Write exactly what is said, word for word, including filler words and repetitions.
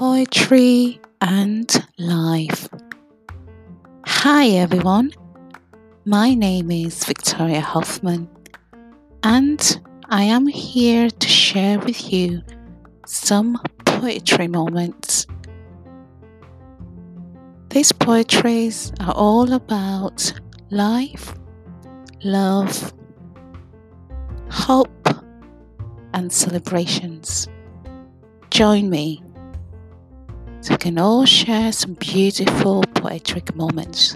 Poetry and Life. Hi everyone, my name is Victoria Hoffman and I am here to share with you some poetry moments. These poetries are all about life, love, hope and celebrations. Join me so we can all share some beautiful poetic moments.